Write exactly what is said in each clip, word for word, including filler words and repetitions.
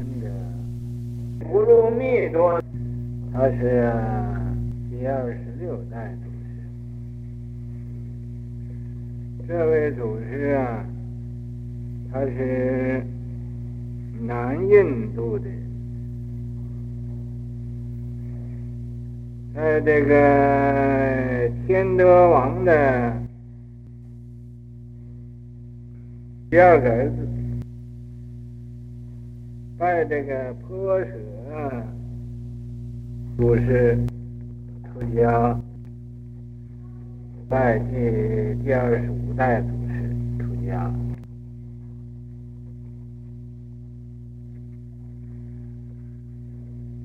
那个葫芦密多，他是第二十六代祖师。这位祖师啊，他是南印度的，在这个天德王的第二个儿子，拜这个波舍祖师出家，拜第第二十五代祖师出家。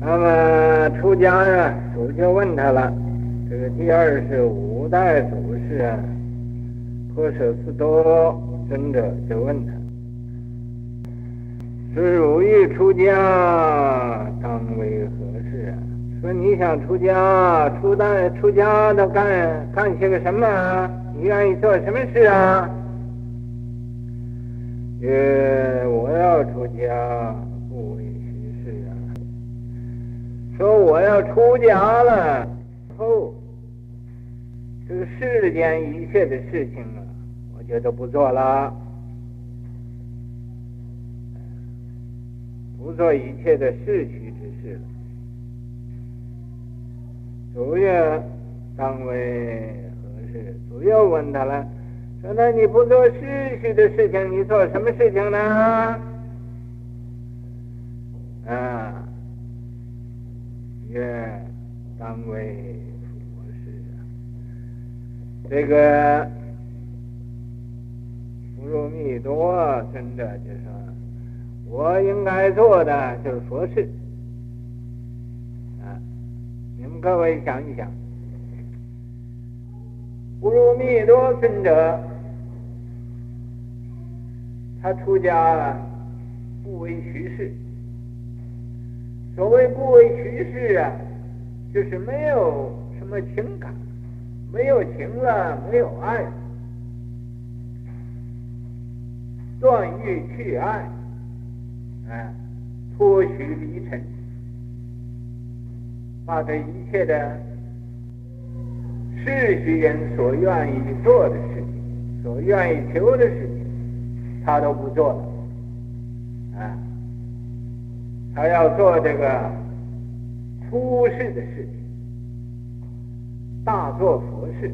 那么出家啊，主就问他了，这个第二十五代祖师啊，波舍斯多。尊者就问他：“是汝欲出家，当为何事啊？”说你想出家，出家出家都干干些个什么啊？你愿意做什么事啊？呃，我要出家，不为虚事啊。说我要出家了后，这个世间一切的事情啊。也都不做了，不做一切的世俗之事了，主要当为何事？主要问他了，说那你不做世俗的事情，你做什么事情呢？啊，也当为佛事啊，这个。葫芦密多尊者就说：“我应该做的就是佛事啊！你们各位想一想，葫芦密多尊者他出家了，不为虚事。所谓不为虚事啊，就是没有什么情感，没有情了，没有爱。”断欲去爱，啊，脱虚离尘，把这一切的世俗人所愿意做的事情，所愿意求的事情，他都不做了，啊，他要做这个出世的事情，大做佛事。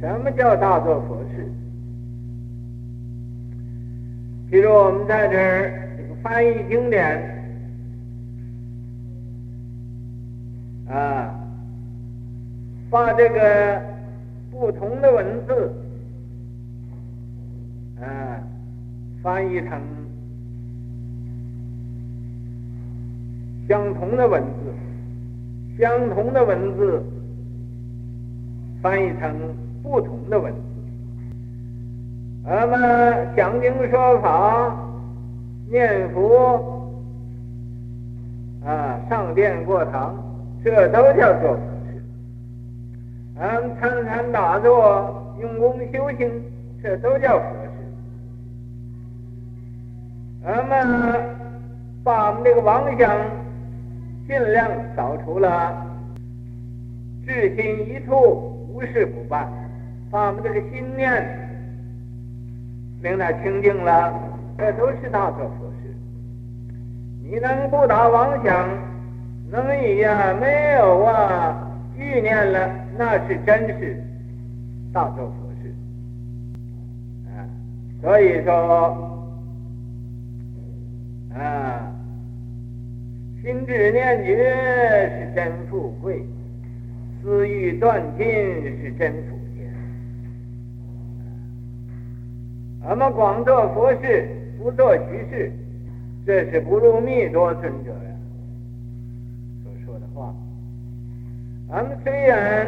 什么叫大做佛事？比如我们在这儿翻译经典啊，把这个不同的文字啊翻译成相同的文字，相同的文字翻译成不同的文字。那么讲经说法、念佛啊、上殿过堂，这都叫做佛事。俺们参禅打坐、用功修行，这都叫佛事。那么把我们这个妄想尽量扫除了，至心一处，无事不办。把我们这个心念。令他清净了，这都是大做佛事。你能不打妄想，能以呀没有啊欲念了，那是真是大做佛事。啊，所以说啊，心智念觉是真富贵，私欲断尽是真福。我们广做佛事，不做虚事，这是葫芦密多尊者呀所说的话。我们虽然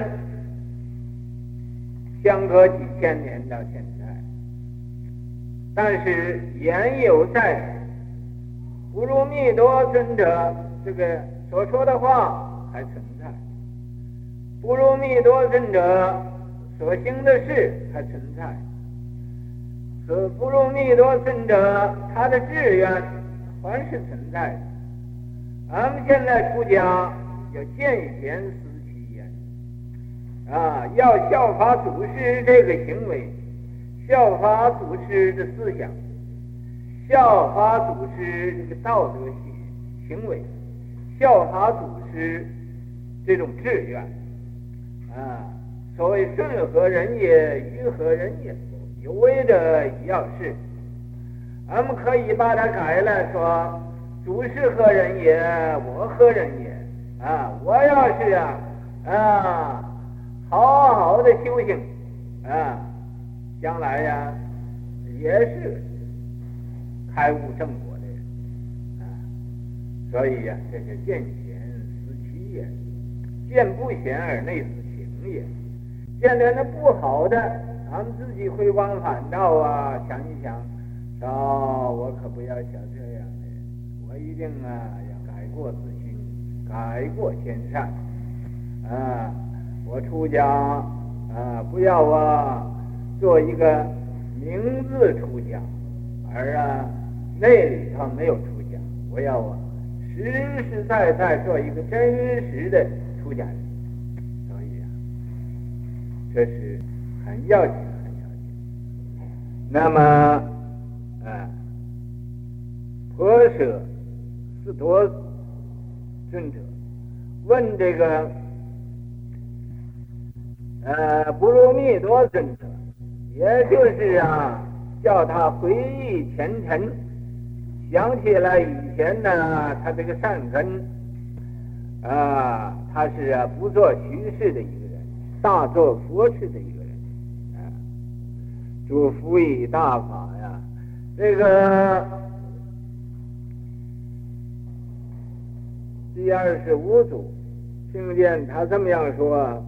相隔几千年到现在，但是言犹在耳，葫芦密多尊者这个所说的话还存在，葫芦密多尊者所行的事还存在。所葫芦密多尊者他的志愿还是存在的。咱们现在出家要见贤思齐焉，啊，要效法祖师这个行为，效法祖师的思想，效法祖师这个道德行行为，效法祖师这种志愿，啊，所谓顺何人也，于何人也，有为者以要事。咱们可以把它改了，说主是何人也，我何人也，啊，我要是啊啊好好的修行，啊，将来呀、啊、也是开悟正果的人，啊，所以呀、啊、这是见贤思齐也，见不贤而内自省也。见了那不好的，咱们自己回光返照啊，想一想，哦，我可不要想这样的，我一定啊要改过自新，改过迁善，啊，我出家啊不要啊做一个名字出家，而啊那里头没有出家，我要啊实实在在做一个真实的出家人。所以啊，这是很要紧很要紧。那么。啊，婆舍斯陀尊者问这个呃不如密多尊者，也就是啊叫他回忆前尘，想起来以前呢他这个善根啊，他是啊不做徐氏的一个人，大做佛事的一个人啊，主辅以大法呀。这个第二十五组听见他这么样说，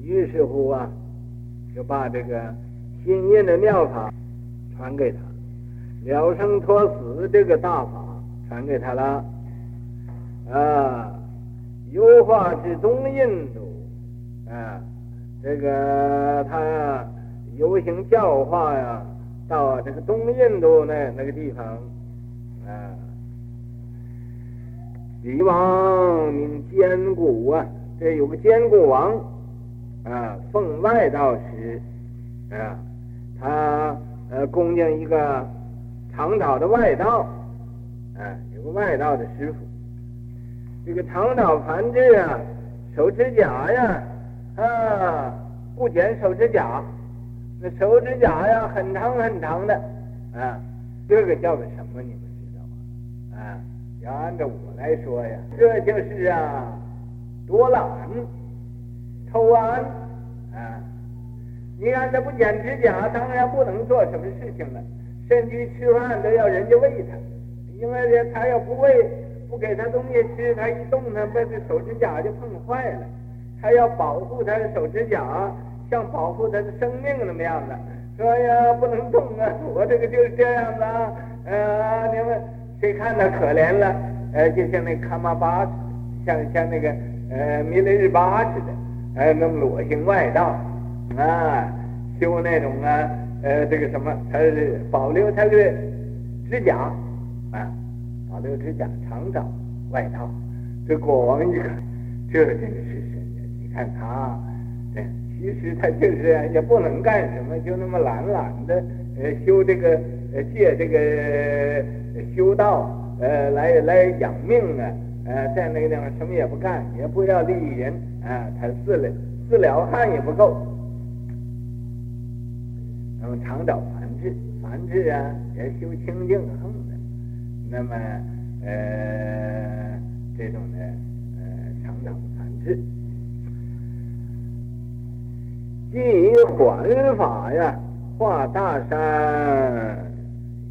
于是乎啊就把这个心印的妙法传给他，了生脱死这个大法传给他了啊，优化至东印度啊，这个他游行教化呀、啊到这个东印度那那个地方，啊，李王名坚固啊，这有个坚固王，啊，奉外道时，啊，他呃供敬一个长岛的外道，啊，有个外道的师傅，这个长岛梵志啊，手指甲呀，啊，不剪手指甲。那手指甲呀，很长很长的，啊，这个叫做什么？你们知道吗？啊，要按照我来说呀，这就是啊，多懒、偷安啊。你看他不剪指甲，当然不能做什么事情了，甚至吃饭都要人家喂他，因为他要不喂、不给他东西吃，他一动他被这手指甲就碰坏了，他要保护他的手指甲。像保护他的生命那么样的，说呀不能动啊，我这个就是这样的啊，呃你们谁看他可怜了，呃就像那卡玛巴像像那个呃弥勒日巴似的，呃那么裸行外道啊，修那种啊呃这个什么，他是保留他的指甲啊，保留指甲长长外道。这国王一看，这真是神人，你看他这。其实他就是也不能干什么，就那么懒懒的，呃，修这个，呃，借这个、呃、修道，呃，来来养命啊，呃，在那个地方什么也不干，也不要利益人啊，他自了自了汉也不够。那么常找梵志，梵志啊，也修清净横的，那么呃，这种的呃常找梵志。即以还法呀，化大山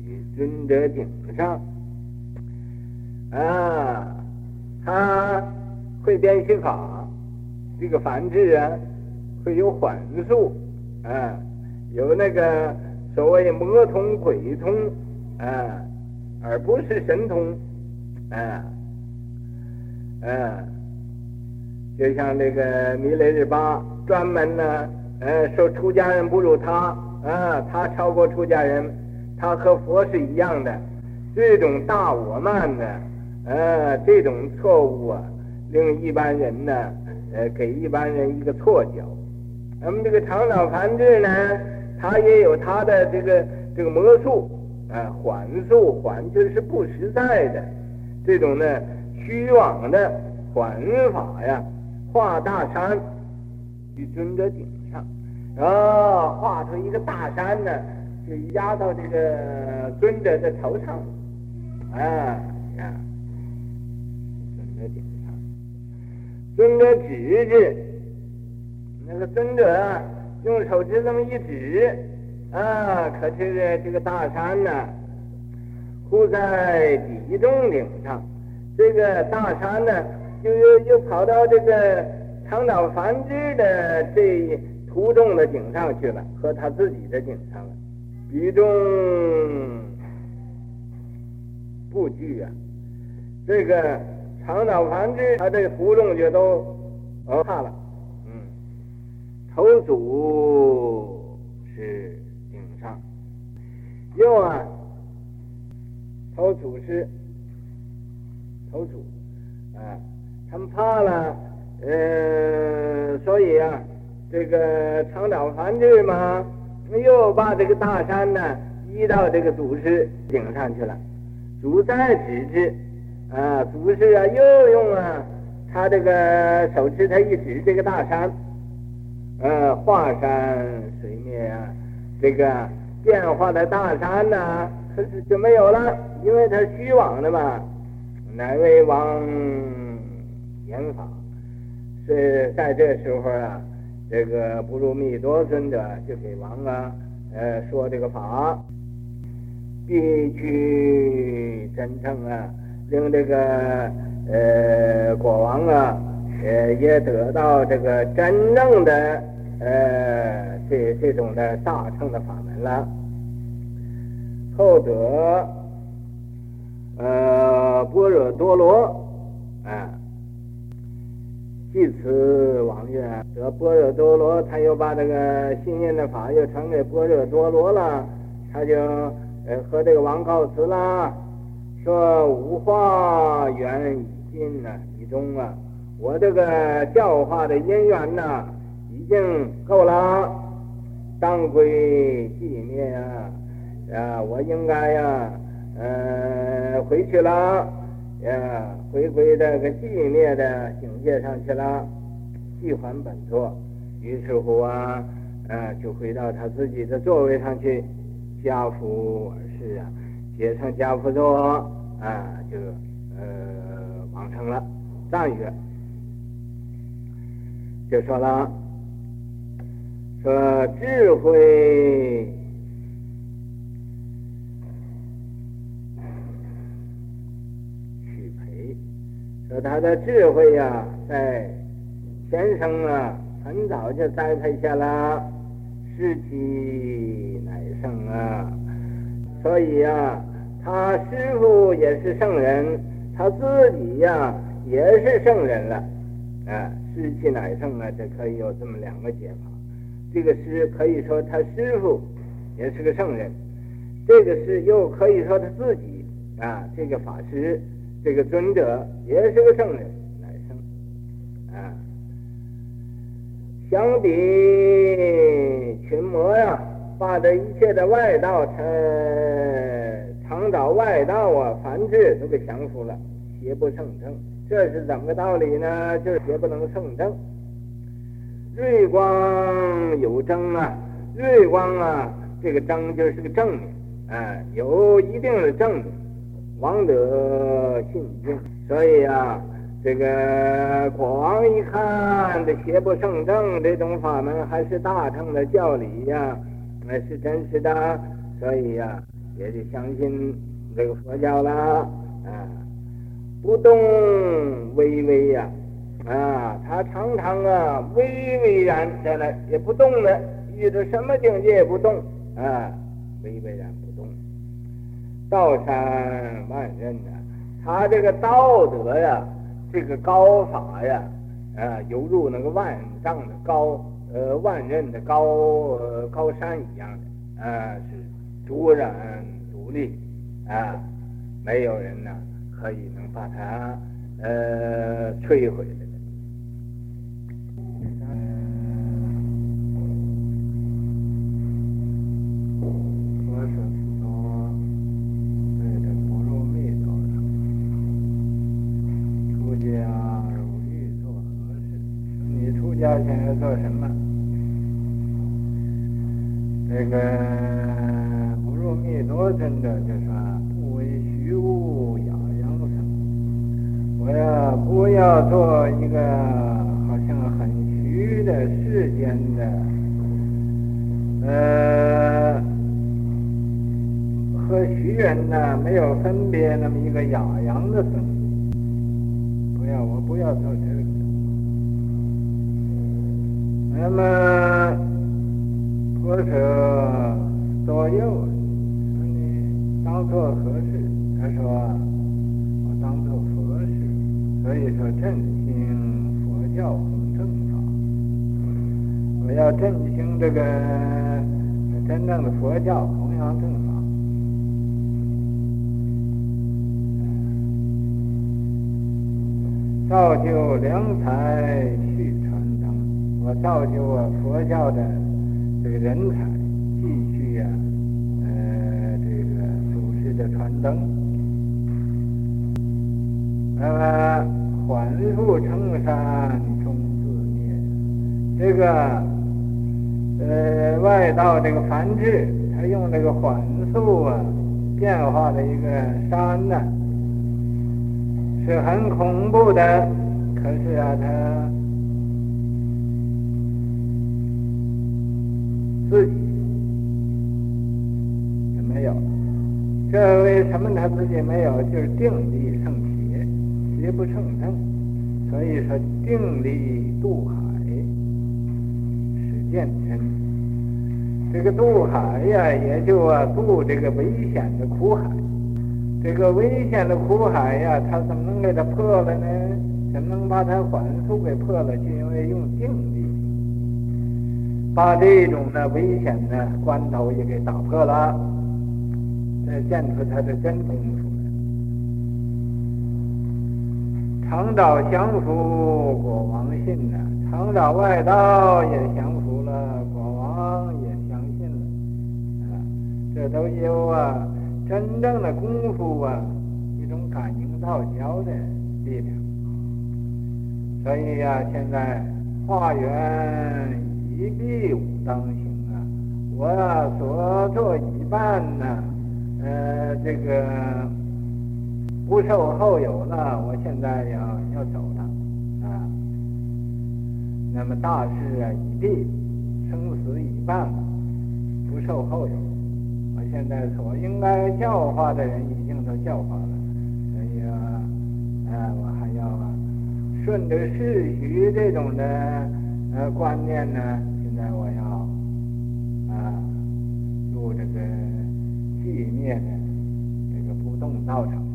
于尊者顶上啊，他会编须法，这个梵志啊，会有缓术啊，有那个所谓魔通鬼通啊，而不是神通啊啊，就像这个弥勒日巴专门呢。呃，说出家人不如他啊，他超过出家人，他和佛是一样的，这种大我慢的，呃，这种错误啊，令一般人呢，呃，给一般人一个错觉。咱们这个常老梵志呢，他也有他的这个这个魔术啊，缓速缓就是不实在的，这种呢虚妄的缓法呀，画大山于尊者顶上，然后画出一个大山呢，就压到这个尊者的头上，啊呀。 尊者指指，那个尊者啊，用手指这么一指，啊，可是这个大山呢、啊，忽在敌众顶上，这个大山呢，又又又跑到这个常老梵志的这徒众的顶上去了，和他自己的顶上了，敌众不惧啊，这个。 常老梵志，他这个徒众就都哦怕了，嗯，头足是顶上，右啊，头足是头足，啊，他们怕了，呃，所以啊，这个常老梵志嘛，又把这个大山呢移到这个祖师顶上去了，祖再指之。 啊，祖师啊，又用啊，他这个手指他一指这个大山，呃，华山水面啊，这个变化的大山呢、啊，可是就没有了，因为它虚妄的嘛。乃为王言法，是在这时候啊，这个不入密多尊者就给王啊，呃，说这个法，必须真正啊。 令这个呃国王啊，呃也得到这个真正的呃这这种的大乘的法门了。后得呃般若多罗啊，即此王曰得般若多罗，他又把这个信念的法又传给般若多罗了，他就呃和这个王告辞啦。 说无化缘已尽呢、啊，已终啊！我这个教化的因缘呢、啊，已经够了，当归寂灭啊！啊，我应该呀、啊，呃，回去了，呀，回归这个寂灭的境界上去了，即还本座。于是乎啊，呃，就回到他自己的座位上去，家父而逝啊。 结成家父座啊，就呃完成了赞曰，就说了，说智慧许培，说他的智慧呀、啊，在前生啊很早就栽培下了，世纪乃盛啊。 所以呀、啊，他师父也是圣人，他自己呀、啊、也是圣人了，啊，师气乃圣啊，这可以有这么两个解法。这个师可以说他师父也是个圣人，这个师又可以说他自己啊，这个法师这个尊者也是个圣人，乃圣啊。相比群魔呀、啊。 把这一切的外道，呃，常找外道啊，梵志都给降服了，邪不胜正。这是怎么个道理呢？就是邪不能胜正。瑞光有争啊，瑞光啊，这个争就是个正面，哎、呃，有一定的正面，王者信敬。所以啊，这个国王一看这邪不胜正这种法门，还是大乘的教理呀、啊。 那是真实的，所以呀、啊，也就相信这个佛教啦，啊，不动微微呀、啊，啊，他常常啊微微然下来，也不动的，遇到什么境界也不动，啊，微微然不动。道山万仞啊，他这个道德呀，这个高法呀，啊，犹如那个万丈的高。 呃，万仞的高呃高山一样的，啊，是卓然独立，啊，没有人呢、啊、可以能把它呃摧毁的。 家现在做什么？这个不入密多，真的就说不为虚物养养生。我要不要做一个好像很虚的世间的，呃，和虚人呢没有分别那么一个养养的生活？不要，我不要做这个。 那么，佛者左右，说你当做何事？他说我当做佛事，所以说振兴佛教和正法。我要振兴这个真正的佛教，弘扬正法。造就良才去传。 我造就我佛教的这个人才，继续呀、啊，呃，这个祖师的传灯，那么缓入成山终自灭。这个呃外道这个梵志，他用这个缓速啊变化的一个山呢、啊，是很恐怖的。可是啊，他。 自己也没有，这为什么他自己没有？就是定力胜邪，邪不胜正。所以说，定力渡海，使见真。这个渡海呀，也就啊渡这个危险的苦海。这个危险的苦海呀，他怎么能给它破了呢？怎么能把它缓速给破了？就因为用定力。 把这种呢危险的关头也给打破了，这见出他的真功夫来。常找降服果王信呢，常找外道也降服了，果王也相信了，啊，这都有啊真正的功夫啊，一种感应道交的力量。所以呀、啊，现在化缘。 一臂武当行啊！我啊所做一半呢、啊，呃，这个不受后有了，我现在要要走了啊。那么大事啊，一臂生死一半，不受后有。我现在所应该教化的人已经都教化了，所以啊，呃，我还要啊，顺着世俗这种的。 呃，观念呢？现在我要啊，入这个寂灭的这个不动道场。